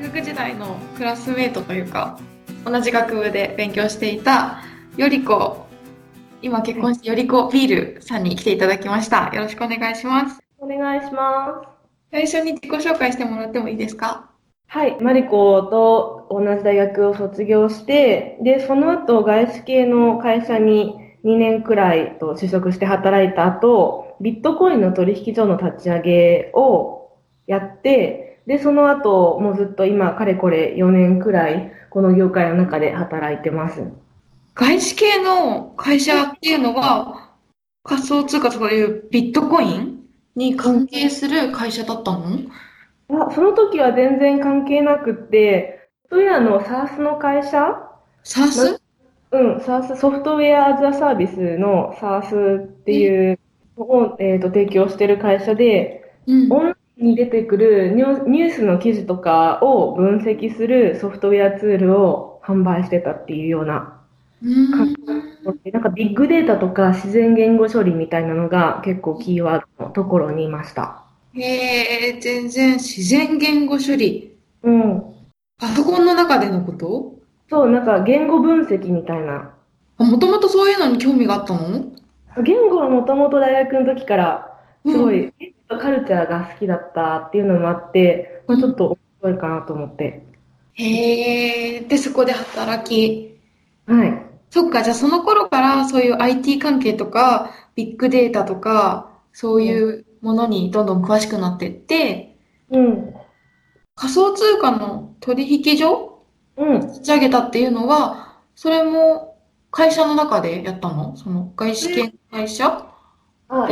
大学時代のクラスメートというか同じ学部で勉強していたよりこ、今結婚してよりこビールさんに来ていただきました。よろしくお願いします。お願いします。最初に自己紹介してもらってもいいですか？はい、マリコと同じ大学を卒業して、でその後外資系の会社に2年くらいと就職して働いた後、ビットコインの取引所の立ち上げをやって、でその後もうずっと今かれこれ4年くらいこの業界の中で働いてます。外資系の会社っていうのは仮想通貨とかいうビットコインに関係する会社だったの？その時は全然関係なくって、そういうSaaSの会社、SaaS？うん、SaaS、ソフトウェア・アズ・ア・サービスの SaaS っていうのを、提供してる会社で、うん、オンラインに出てくるニュースの記事とかを分析するソフトウェアツールを販売してたっていうような感じで、なんかビッグデータとか自然言語処理みたいなのが結構キーワードのところにいました。全然自然言語処理。うん。パソコンの中でのこと？そう、なんか言語分析みたいな。もともとそういうのに興味があったの？言語はもともと大学の時からすごい、言語とカルチャーが好きだったっていうのもあって、まあ、ちょっと面白いかなと思って。へー、でそこで働き。はい。そっか、じゃあその頃からそういう IT 関係とかビッグデータとかそういうものにどんどん詳しくなっていって、うん。仮想通貨の取引所？うん、立ち上げたっていうのは、それも会社の中でやったの？その外資系の会社？そ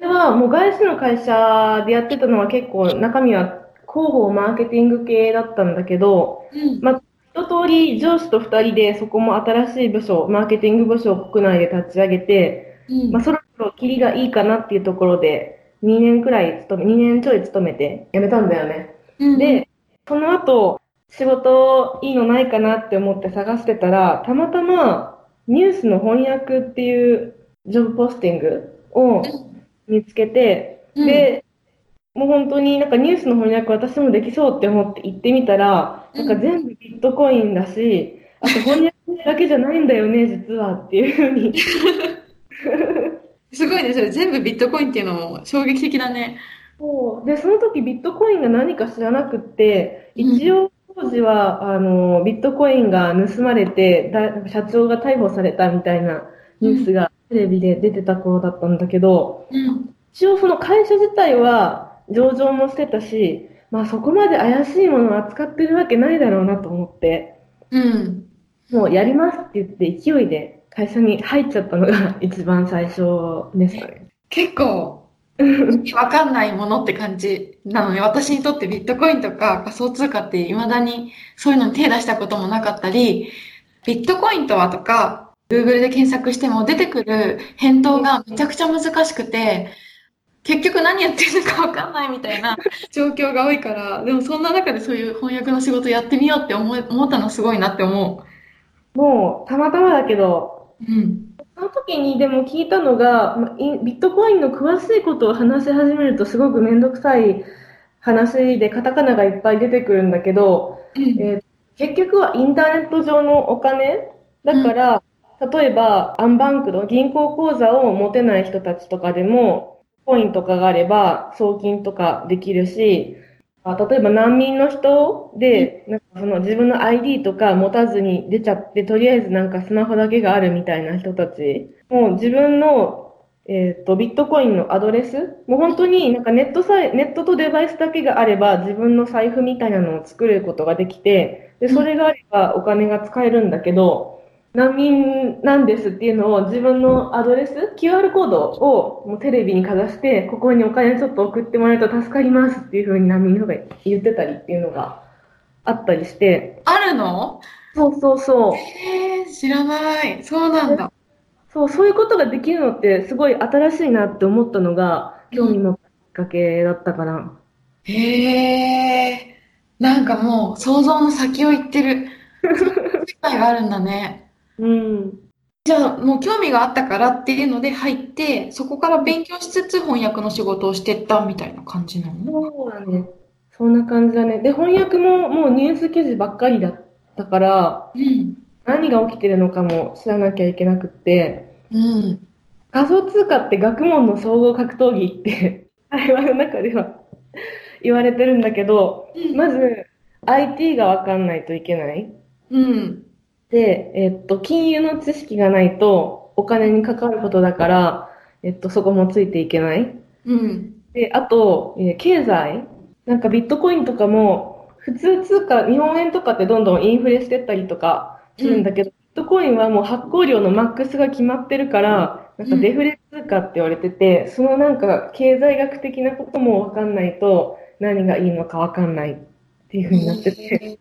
れはもう外資の会社でやってたのは結構中身は広報マーケティング系だったんだけど、うん、まあ一通り上司と2人でそこも新しい部署、マーケティング部署を国内で立ち上げて、うん、まあそろそろキリがいいかなっていうところで2年ちょい勤めて辞めたんだよね。うん、で、その後、仕事いいのないかなって思って探してたら、たまたまニュースの翻訳っていうジョブポスティングを見つけて、うん、で、もう本当になんかニュースの翻訳私もできそうって思って行ってみたら、うん、なんか全部ビットコインだし、あと翻訳だけじゃないんだよね、実はっていうふうに。すごいね、それ全部ビットコインっていうのも衝撃的だね。そう。で、その時ビットコインが何か知らなくって、一応、うん、当時はビットコインが盗まれて社長が逮捕されたみたいなニュースがテレビで出てた頃だったんだけど、うん、一応その会社自体は上場もしてたし、まあ、そこまで怪しいものを扱ってるわけないだろうなと思って、うん、もうやりますって言って勢いで会社に入っちゃったのが一番最初ですかね。結構分かんないものって感じなので、私にとってビットコインとか仮想通貨って未だにそういうのに手出したこともなかったり、ビットコインとはとか Google で検索しても出てくる返答がめちゃくちゃ難しくて、結局何やってるのか分かんないみたいな状況が多いから、でもそんな中でそういう翻訳の仕事やってみようって思ったのすごいなって思う。もうたまたまだけど、うん、その時にでも聞いたのが、ビットコインの詳しいことを話し始めるとすごくめんどくさい話でカタカナがいっぱい出てくるんだけど、うん、結局はインターネット上のお金だから、うん、例えばアンバンクの銀行口座を持てない人たちとかでもコインとかがあれば送金とかできるし、例えば難民の人で、なんかその自分の ID とか持たずに出ちゃって、とりあえずなんかスマホだけがあるみたいな人たち、もう自分の、ビットコインのアドレス、もう本当になんかネットとデバイスだけがあれば自分の財布みたいなのを作ることができて、で、それがあればお金が使えるんだけど、難民なんですっていうのを自分のアドレス、QR コードをもうテレビにかざして、ここにお金ちょっと送ってもらえると助かりますっていう風に難民の方が言ってたりっていうのがあったりして。あるの？そうそうそう。知らない。そうなんだ。そう、そういうことができるのってすごい新しいなって思ったのが興味のきっかけだったから。うん、なんかもう想像の先を言ってる。機会があるんだね。うん、じゃあもう興味があったからっていうので入って、そこから勉強しつつ翻訳の仕事をしてったみたいな感じなの？そうだね。そんな感じだね。で、翻訳ももうニュース記事ばっかりだったから、うん、何が起きてるのかも知らなきゃいけなくって、うん、仮想通貨って学問の総合格闘技って会話の中では言われてるんだけど、うん、まず IT が分かんないといけない、うん、で、金融の知識がないとお金に関わることだから、そこもついていけない、うん、で、あと、経済なんかビットコインとかも普通通貨、日本円とかってどんどんインフレしてったりとかするんだけど、うん、ビットコインはもう発行量のマックスが決まってるから、なんかデフレ通貨って言われてて、そのなんか経済学的なこともわかんないと何がいいのかわかんないっていう風になってて、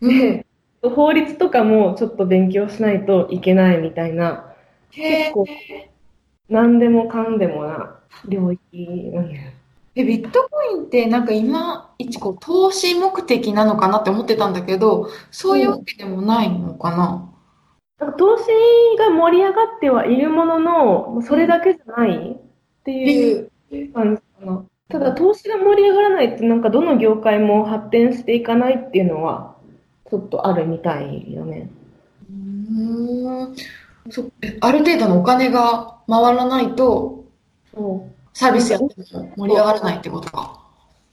で、法律とかもちょっと勉強しないといけないみたいな、結構何でもかんでもな領域なんだよ。ビットコインってなんか今一個投資目的なのかなって思ってたんだけど、そういうわけでもないのかな。なんか投資が盛り上がってはいるものの、それだけじゃないっていう感じかな。ただ投資が盛り上がらないってなんかどの業界も発展していかないっていうのはちょっとあるみたいよね。ある程度のお金が回らないと、そうサービスやっても盛り上がらないってことか。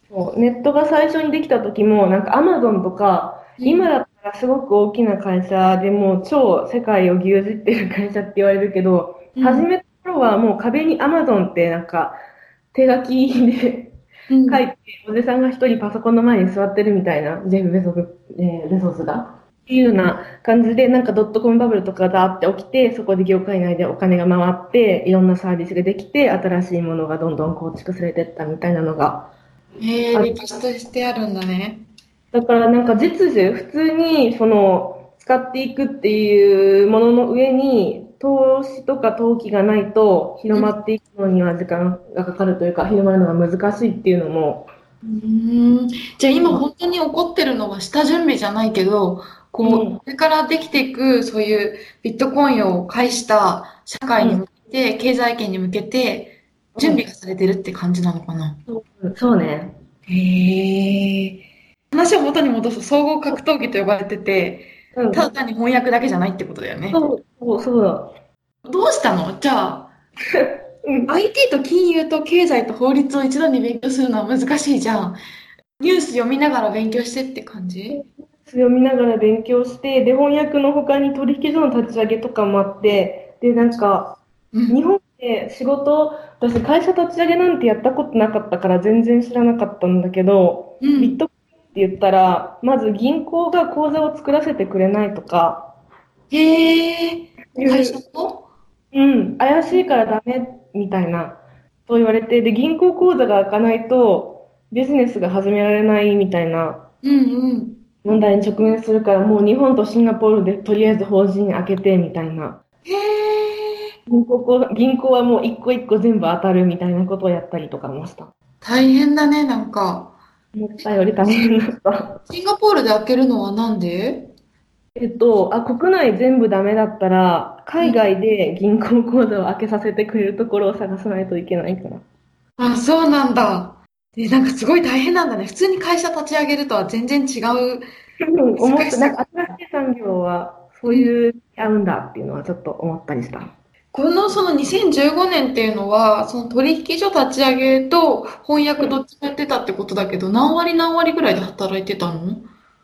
そう、ネットが最初にできた時もなんかアマゾンとか、今だったらすごく大きな会社でもう超世界を牛耳ってる会社って言われるけど、初めた頃はもう壁にアマゾンってなんか手書きで書いて、おじさんが一人パソコンの前に座ってるみたいな、ジェフ・ベソスがっていうような感じで、なんかドットコムバブルとかだって起きて、そこで業界内でお金が回って、いろんなサービスができて、新しいものがどんどん構築されていったみたいなのが。歴史としてあるんだね。だからなんか実需、普通にその使っていくっていうものの上に、投資とか投機がないと広まっていくのには時間がかかるというか、広まるのが難しいっていうのも。じゃあ今本当に起こってるのは下準備じゃないけど、これからできていく、そういうビットコインを介した社会に向けて、経済圏に向けて準備がされてるって感じなのかな。そうね。話を元に戻すと、総合格闘技と呼ばれてて、ただ単に翻訳だけじゃないってことだよね。そうだ。どうしたの？じゃあ、IT と金融と経済と法律を一度に勉強するのは難しいじゃん。ニュース読みながら勉強してって感じ？読みながら勉強して、で、翻訳の他に取引所の立ち上げとかもあって、で、なんか、日本で仕事、私会社立ち上げなんてやったことなかったから全然知らなかったんだけど、ビットコインって言ったら、まず銀行が口座を作らせてくれないとか。会社も？怪しいからダメみたいな、と言われて、で、銀行口座が開かないと、ビジネスが始められないみたいな。問題に直面するから、もう日本とシンガポールでとりあえず法人開けてみたいな。銀行はもう一個一個全部当たるみたいなことをやったりとかもした。大変だね、なんか。思ったより大変だった。シンガポールで開けるのはなんで？国内全部ダメだったら、海外で銀行口座を開けさせてくれるところを探さないといけないから。あ、そうなんだ。なんかすごい大変なんだね。普通に会社立ち上げるとは全然違う。思って、なんか新しい産業はそういう合うんだっていうのはちょっと思ったりした。その2015年っていうのは、その取引所立ち上げと翻訳どっちもやってたってことだけど、何割ぐらいで働いてたの？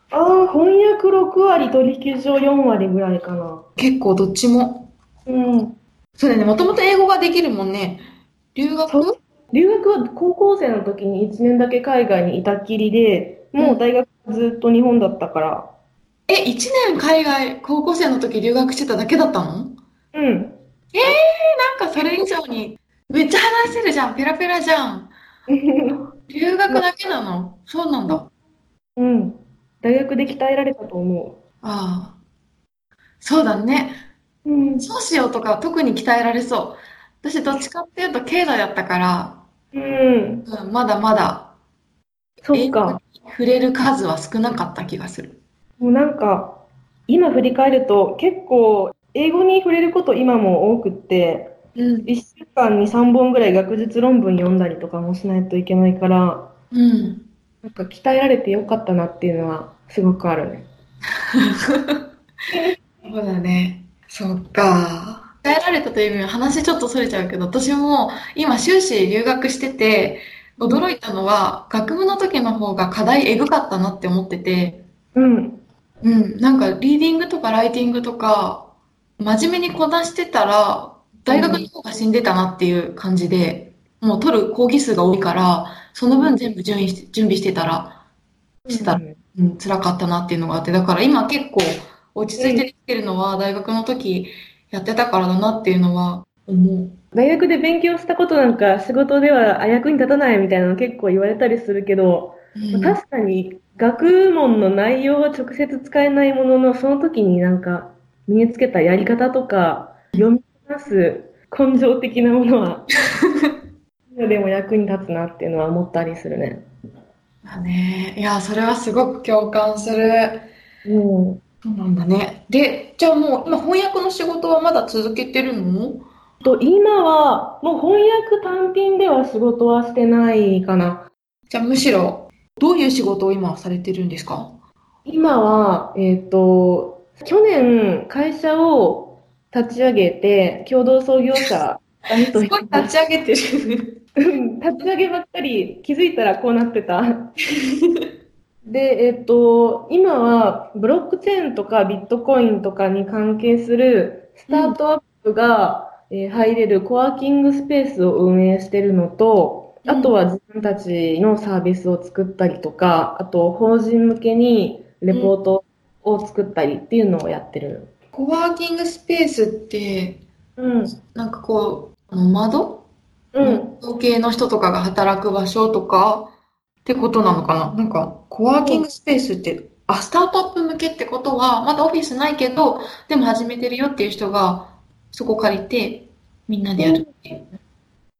翻訳6割、取引所4割ぐらいかな。結構どっちも。そうだね、もともと英語ができるもんね。留学は高校生の時に1年だけ海外にいたっきりで、もう大学はずっと日本だったから。1年海外、高校生の時留学してただけだったの？なんかそれ以上に、めっちゃ話せるじゃん、ペラペラじゃん。留学だけなの？そうなんだ。大学で鍛えられたと思う。そうだね。そうしようとか特に鍛えられそう。私どっちかっていうと経済だったから、まだまだ英語に触れる数は少なかった気がする。もうなんか今振り返ると結構英語に触れること今も多くって、1週間に3本ぐらい学術論文読んだりとかもしないといけないから、なんか鍛えられてよかったなっていうのはすごくあるね。そうだね。そっか。鍛えられたという意味は話ちょっとそれちゃうけど、私も今修士留学してて驚いたのは、うん、学部の時の方が課題エグかったなって思ってて、うんうん、なんかリーディングとかライティングとか真面目にこなしてたら大学の方が死んでたなっていう感じで、もう取る講義数が多いからその分全部準備してたら、うん、辛かったなっていうのがあって、だから今結構落ち着いてできてるのは大学の時やってたからだなっていうのは思う。大学で勉強したことなんか仕事では役に立たないみたいなの結構言われたりするけど、うん、確かに学問の内容は直接使えないものの、その時になんか身につけたやり方とか読み出す根性的なものはでも役に立つなっていうのは思ったりするね。だね。いや、それはすごく共感する。うん。そうなんだね。で、じゃあもう今翻訳の仕事はまだ続けてるの？今はもう翻訳単品では仕事はしてないかな。じゃあむしろどういう仕事を今されてるんですか？今は去年会社を立ち上げて共同創業者すごい立ち上げてる。立ち上げばっかり、気づいたらこうなってた。で、今はブロックチェーンとかビットコインとかに関係するスタートアップが、入れるコワーキングスペースを運営してるのと、あとは自分たちのサービスを作ったりとか、あと法人向けにレポートを作ったりっていうのをやってる。コワーキングスペースって、うん、なんかこう窓、うん、窓系の人とかが働く場所とかってことなのかな。なんかコワーキングスペースって、あ、スタートアップ向けってことはまだオフィスないけどでも始めてるよっていう人がそこ借りてみんなでやるっていう、うん、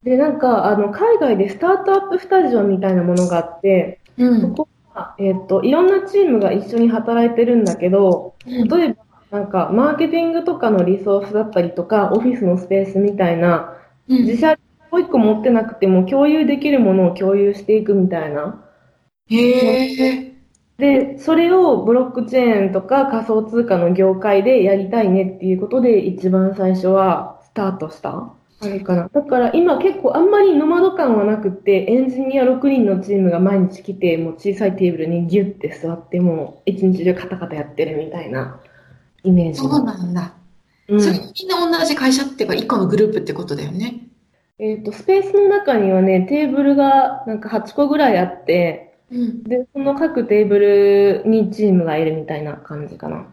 でなんか海外でスタートアップスタジオみたいなものがあって、うん、そこは、いろんなチームが一緒に働いてるんだけど、うん、例えばなんかマーケティングとかのリソースだったりとかオフィスのスペースみたいな、自社を一個持ってなくても共有できるものを共有していくみたいな。へで、それをブロックチェーンとか仮想通貨の業界でやりたいねっていうことで一番最初はスタートしたあれかな。だから今結構あんまりノマド感はなくて、エンジニア6人のチームが毎日来て、もう小さいテーブルにギュッて座ってもう一日中カタカタやってるみたいなイメージ。そうなんだ、うん、それみんな同じ会社っていうか1個のグループってことだよね。スペースの中にはね、テーブルがなんか8個ぐらいあって、うん、でその各テーブルにチームがいるみたいな感じかな。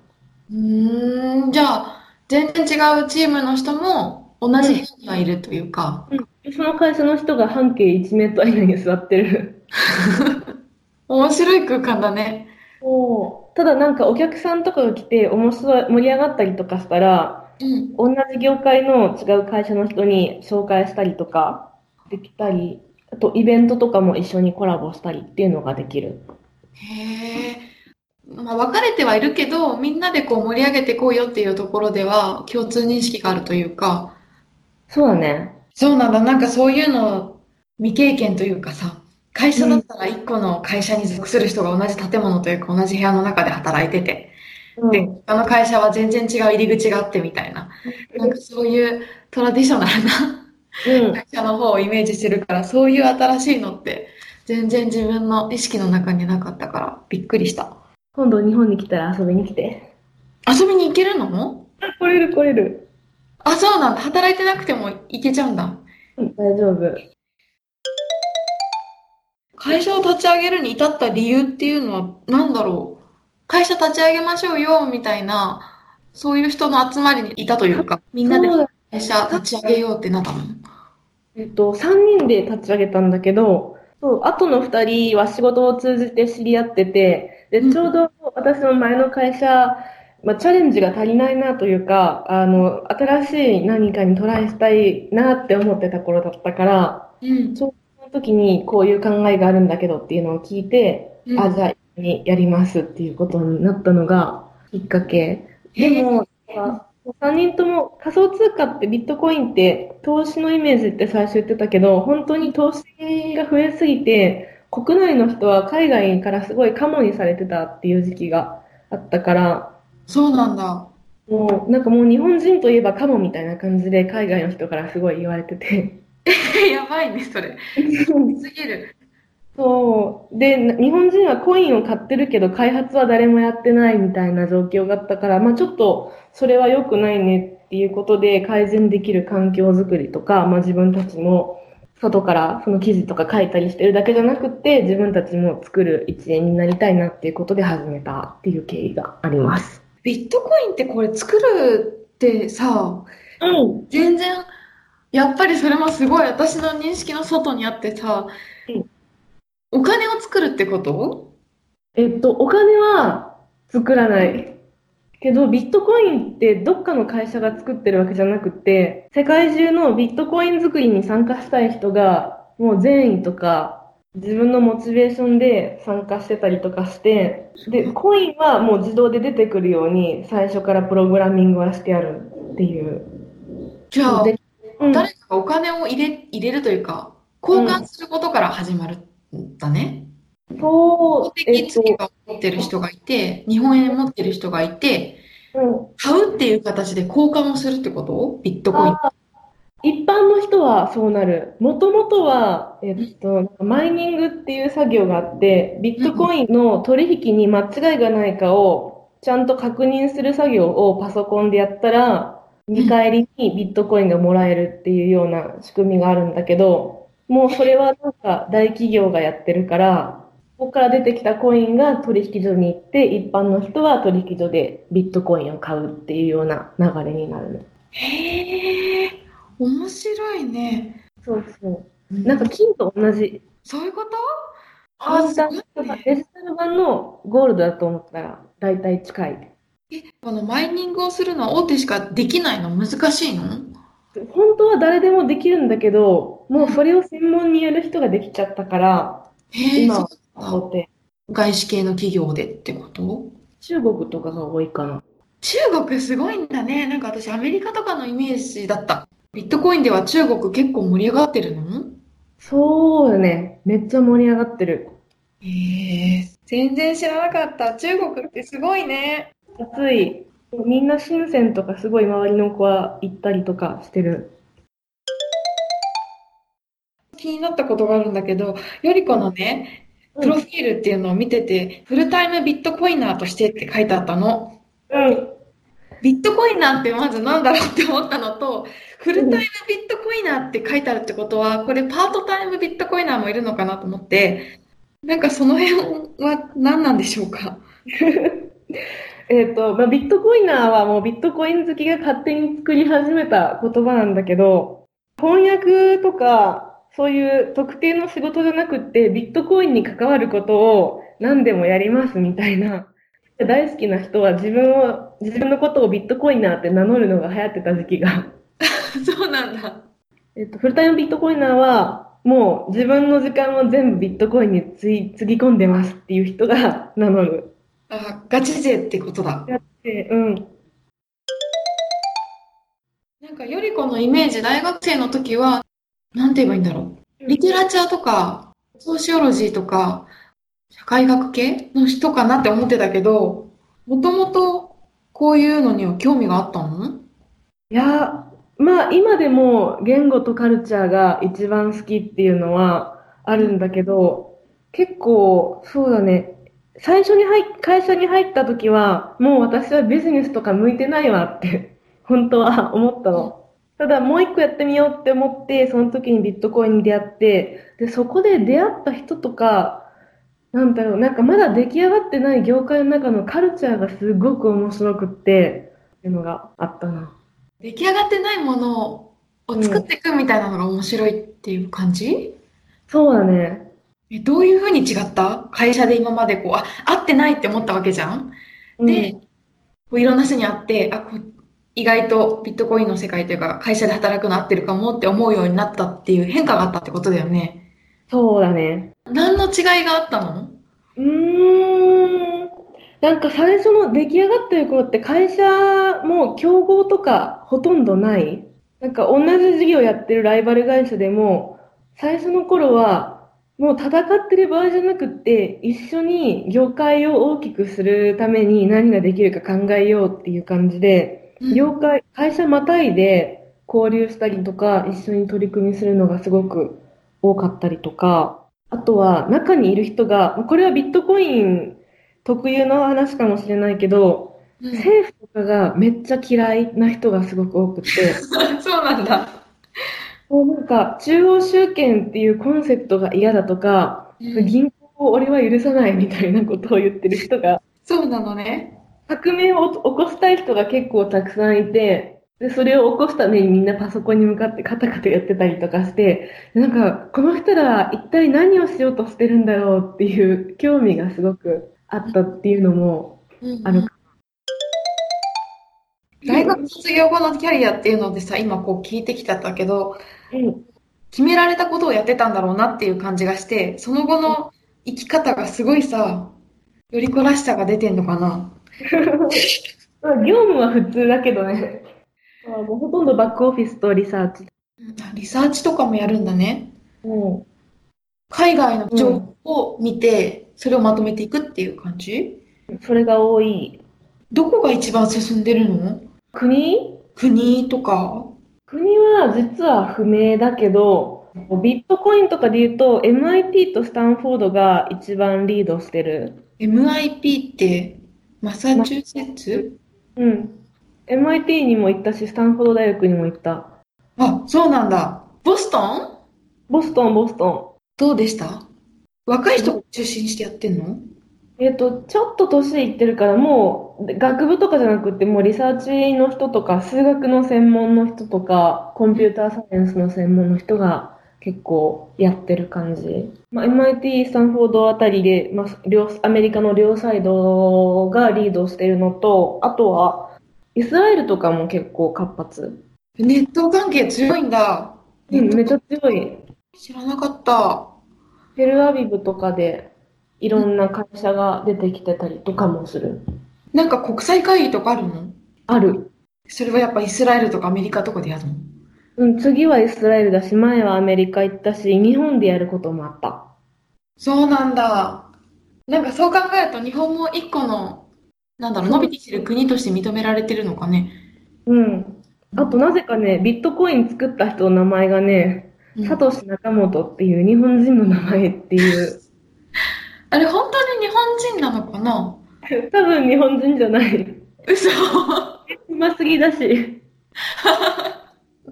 じゃあ全然違うチームの人も同じ部屋にはいるというか、うんうん、その会社の人が半径1メートル以内に座ってる。面白い空間だね。おー、ただなんかお客さんとかが来て面白い盛り上がったりとかしたら、うん、同じ業界の違う会社の人に紹介したりとかできたり、あとイベントとかも一緒にコラボしたりっていうのができる。へー、まあ、分かれてはいるけどみんなでこう盛り上げてこうよっていうところでは共通認識があるというか。そうだね。そうなんだ。なんかそういうの未経験というかさ、会社だったら1個の会社に属する人が同じ建物というか同じ部屋の中で働いてて、うん、で他の会社は全然違う入り口があってみたいな、なんかそういうトラディショナルな、うん、会社の方をイメージしてるから、そういう新しいのって全然自分の意識の中になかったからびっくりした。今度日本に来たら遊びに来て。遊びに行けるの？来れる。あ、そうなんだ。働いてなくても行けちゃうんだ。うん、大丈夫。会社を立ち上げるに至った理由っていうのは何だろう。会社立ち上げましょうよみたいな、そういう人の集まりにいたというか、みんなで会社立ち上げようってなったの。3人で立ち上げたんだけど、あとの2人は仕事を通じて知り合ってて、でちょうど私の前の会社、まあ、チャレンジが足りないなというか、新しい何かにトライしたいなって思ってた頃だったから、うん、時にこういう考えがあるんだけどっていうのを聞いて、うん、あ、じゃあ一緒にやりますっていうことになったのがきっかけ。でも、3人とも仮想通貨ってビットコインって投資のイメージって最初言ってたけど、本当に投資が増えすぎて国内の人は海外からすごいカモにされてたっていう時期があったから。そうなんだ。もうなんかもう日本人といえばカモみたいな感じで海外の人からすごい言われててやばいねそれすぎる。そうで、日本人はコインを買ってるけど開発は誰もやってないみたいな状況があったから、まあ、ちょっとそれは良くないねっていうことで改善できる環境づくりとか、まあ、自分たちも外からその記事とか書いたりしてるだけじゃなくて自分たちも作る一員になりたいなっていうことで始めたっていう経緯があります。ビットコインってこれ作るってさ、うん、全然やっぱりそれもすごい私の認識の外にあってさ、うん、お金を作るってこと？お金は作らないけど、ビットコインってどっかの会社が作ってるわけじゃなくて、世界中のビットコイン作りに参加したい人がもう善意とか自分のモチベーションで参加してたりとかして、でコインはもう自動で出てくるように最初からプログラミングはしてあるっていう。じゃあ、うん、誰かがお金を入れるというか交換することから始まるんだね、うん、そう。月を持ってる人がいて、日本円持ってる人がいて、うん、買うっていう形で交換をするってこと？ビットコイン一般の人はそうなる。もともとは、マイニングっていう作業があって、ビットコインの取引に間違いがないかをちゃんと確認する作業をパソコンでやったら、見返りにビットコインがもらえるっていうような仕組みがあるんだけど、もうそれはなんか大企業がやってるから、ここから出てきたコインが取引所に行って、一般の人は取引所でビットコインを買うっていうような流れになる。へー。面白いね。そうそう。なんか金と同じ。そういうこと？ああ、すごいね。デジタル版のゴールドだと思ったら大体近い。このマイニングをするのは大手しかできないの？難しいの？本当は誰でもできるんだけど、もうそれを専門にやる人ができちゃったから、今大手。外資系の企業でってこと？中国とかが多いかな。中国すごいんだね。なんか私アメリカとかのイメージだった。ビットコインでは中国結構盛り上がってるの？そうだね。めっちゃ盛り上がってる。全然知らなかった。中国ってすごいね。暑い。みんな深センとかすごい周りの子は行ったりとかしてる。気になったことがあるんだけど、よりこのね、プロフィールっていうのを見てて、フルタイムビットコイナーとしてって書いてあったの。うん。ビットコイナーってまずなんだろうって思ったのと、フルタイムビットコイナーって書いてあるってことは、これパートタイムビットコイナーもいるのかなと思って、なんかその辺は何なんでしょうか？まあ、ビットコイナーはもうビットコイン好きが勝手に作り始めた言葉なんだけど、翻訳とかそういう特定の仕事じゃなくって、ビットコインに関わることを何でもやりますみたいな。大好きな人は自分のことをビットコイナーって名乗るのが流行ってた時期がそうなんだ。フルタイムビットコイナーはもう自分の時間を全部ビットコインにつぎ込んでますっていう人が名乗る。あ、ガチ勢ってことだ。ガチ勢、うん。なんかよりこのイメージ、大学生の時はなんて言えばいいんだろう。リテラチャーとかソーシオロジーとか社会学系の人かなって思ってたけど、もともとこういうのには興味があったの？いや、まあ今でも言語とカルチャーが一番好きっていうのはあるんだけど、結構そうだね、最初に会社に入った時はもう私はビジネスとか向いてないわって本当は思ったの。ただもう一個やってみようって思って、その時にビットコインに出会って、でそこで出会った人とか、なんだろう、なんかまだ出来上がってない業界の中のカルチャーがすごく面白くってっていうのがあったな。出来上がってないものを作っていくみたいなのが面白いっていう感じ？うん、そうだね。どういう風に違った？会社で今までこう、合ってないって思ったわけじゃん。で、こういろんな人に会って、意外とビットコインの世界というか会社で働くの合ってるかもって思うようになったっていう変化があったってことだよね。そうだね。何の違いがあったの？なんか最初の出来上がってる頃って会社も競合とかほとんどない。なんか同じ事業やってるライバル会社でも最初の頃はもう戦ってる場合じゃなくって、一緒に業界を大きくするために何ができるか考えようっていう感じで、業界、会社またいで交流したりとか、一緒に取り組みするのがすごく多かったりとか、あとは中にいる人が、これはビットコイン特有の話かもしれないけど、政府とかがめっちゃ嫌いな人がすごく多くてそうなんだ。もうなんか中央集権っていうコンセプトが嫌だとか、銀行を俺は許さないみたいなことを言ってる人が、そうなのね。革命を起こしたい人が結構たくさんいて、でそれを起こすためにみんなパソコンに向かってカタカタやってたりとかして、なんかこの人ら一体何をしようとしてるんだろうっていう興味がすごくあったっていうのもあるか。大学卒業後のキャリアっていうのでさ、今こう聞いてきたんだけど、決められたことをやってたんだろうなっていう感じがして、その後の生き方がすごいさ、よりこらしさが出てんのかな。業務は普通だけどね。もうほとんどバックオフィスとリサーチ。リサーチとかもやるんだね。うん、海外の情報を見て、それをまとめていくっていう感じ？それが多い。どこが一番進んでるの？国とか？国は実は不明だけど、ビットコインとかで言うと MIT とスタンフォードが一番リードしてる。MIT ってマサチューセッツ？うん。MIT にも行ったし、スタンフォード大学にも行った。あ、そうなんだ。ボストン。どうでした？若い人を中心してやってんの？ちょっと年いってるから、もう学部とかじゃなくて、もうリサーチの人とか、数学の専門の人とか、コンピューターサイエンスの専門の人が結構やってる感じ。まあ、MIT、スタンフォードあたりで、まあ、アメリカの両サイドがリードしてるのと、あとはイスラエルとかも結構活発。ネット関係強いんだ。うん、めちゃ強い。知らなかった。テルアビブとかでいろんな会社が出てきてたりとかもする。なんか国際会議とかあるの？ある。それはやっぱイスラエルとかアメリカとかでやるの？うん、次はイスラエルだし、前はアメリカ行ったし、日本でやることもあった。そうなんだ。なんかそう考えると日本も一個の、伸びてきてる国として認められてるのかね。うん。あとなぜかね、ビットコイン作った人の名前がね、サトシ・ナカモトっていう日本人の名前っていう。あれ本当に日本人なのかな？多分日本人じゃない。嘘。うますぎだし。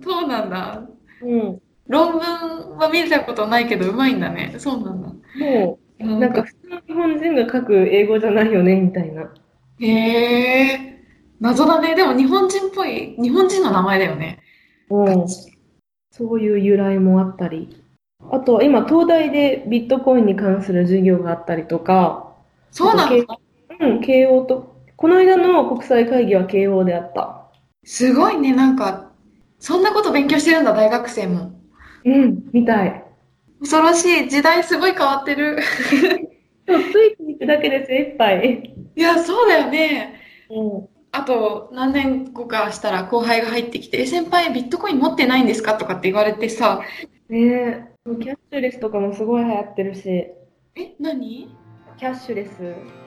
そうなんだ。うん。論文は見たことないけどうまいんだね。そうなんだ。もうなんか普通の日本人が書く英語じゃないよねみたいな。へえ。謎だね。でも日本人っぽい、日本人の名前だよね。うん。そういう由来もあったり。あと今東大でビットコインに関する授業があったりとか。そうなの？うん、慶応と、この間の国際会議は慶応であった。すごいね。なんかそんなこと勉強してるんだ、大学生も。うん、みたい。恐ろしい。時代すごい変わってる。そう、ついていくだけで精一杯。いや、そうだよね。うん。あと何年後かしたら後輩が入ってきて、先輩ビットコイン持ってないんですかとかって言われてさ。ねえ。キャッシュレスとかもすごい流行ってるし。え、何？キャッシュレス。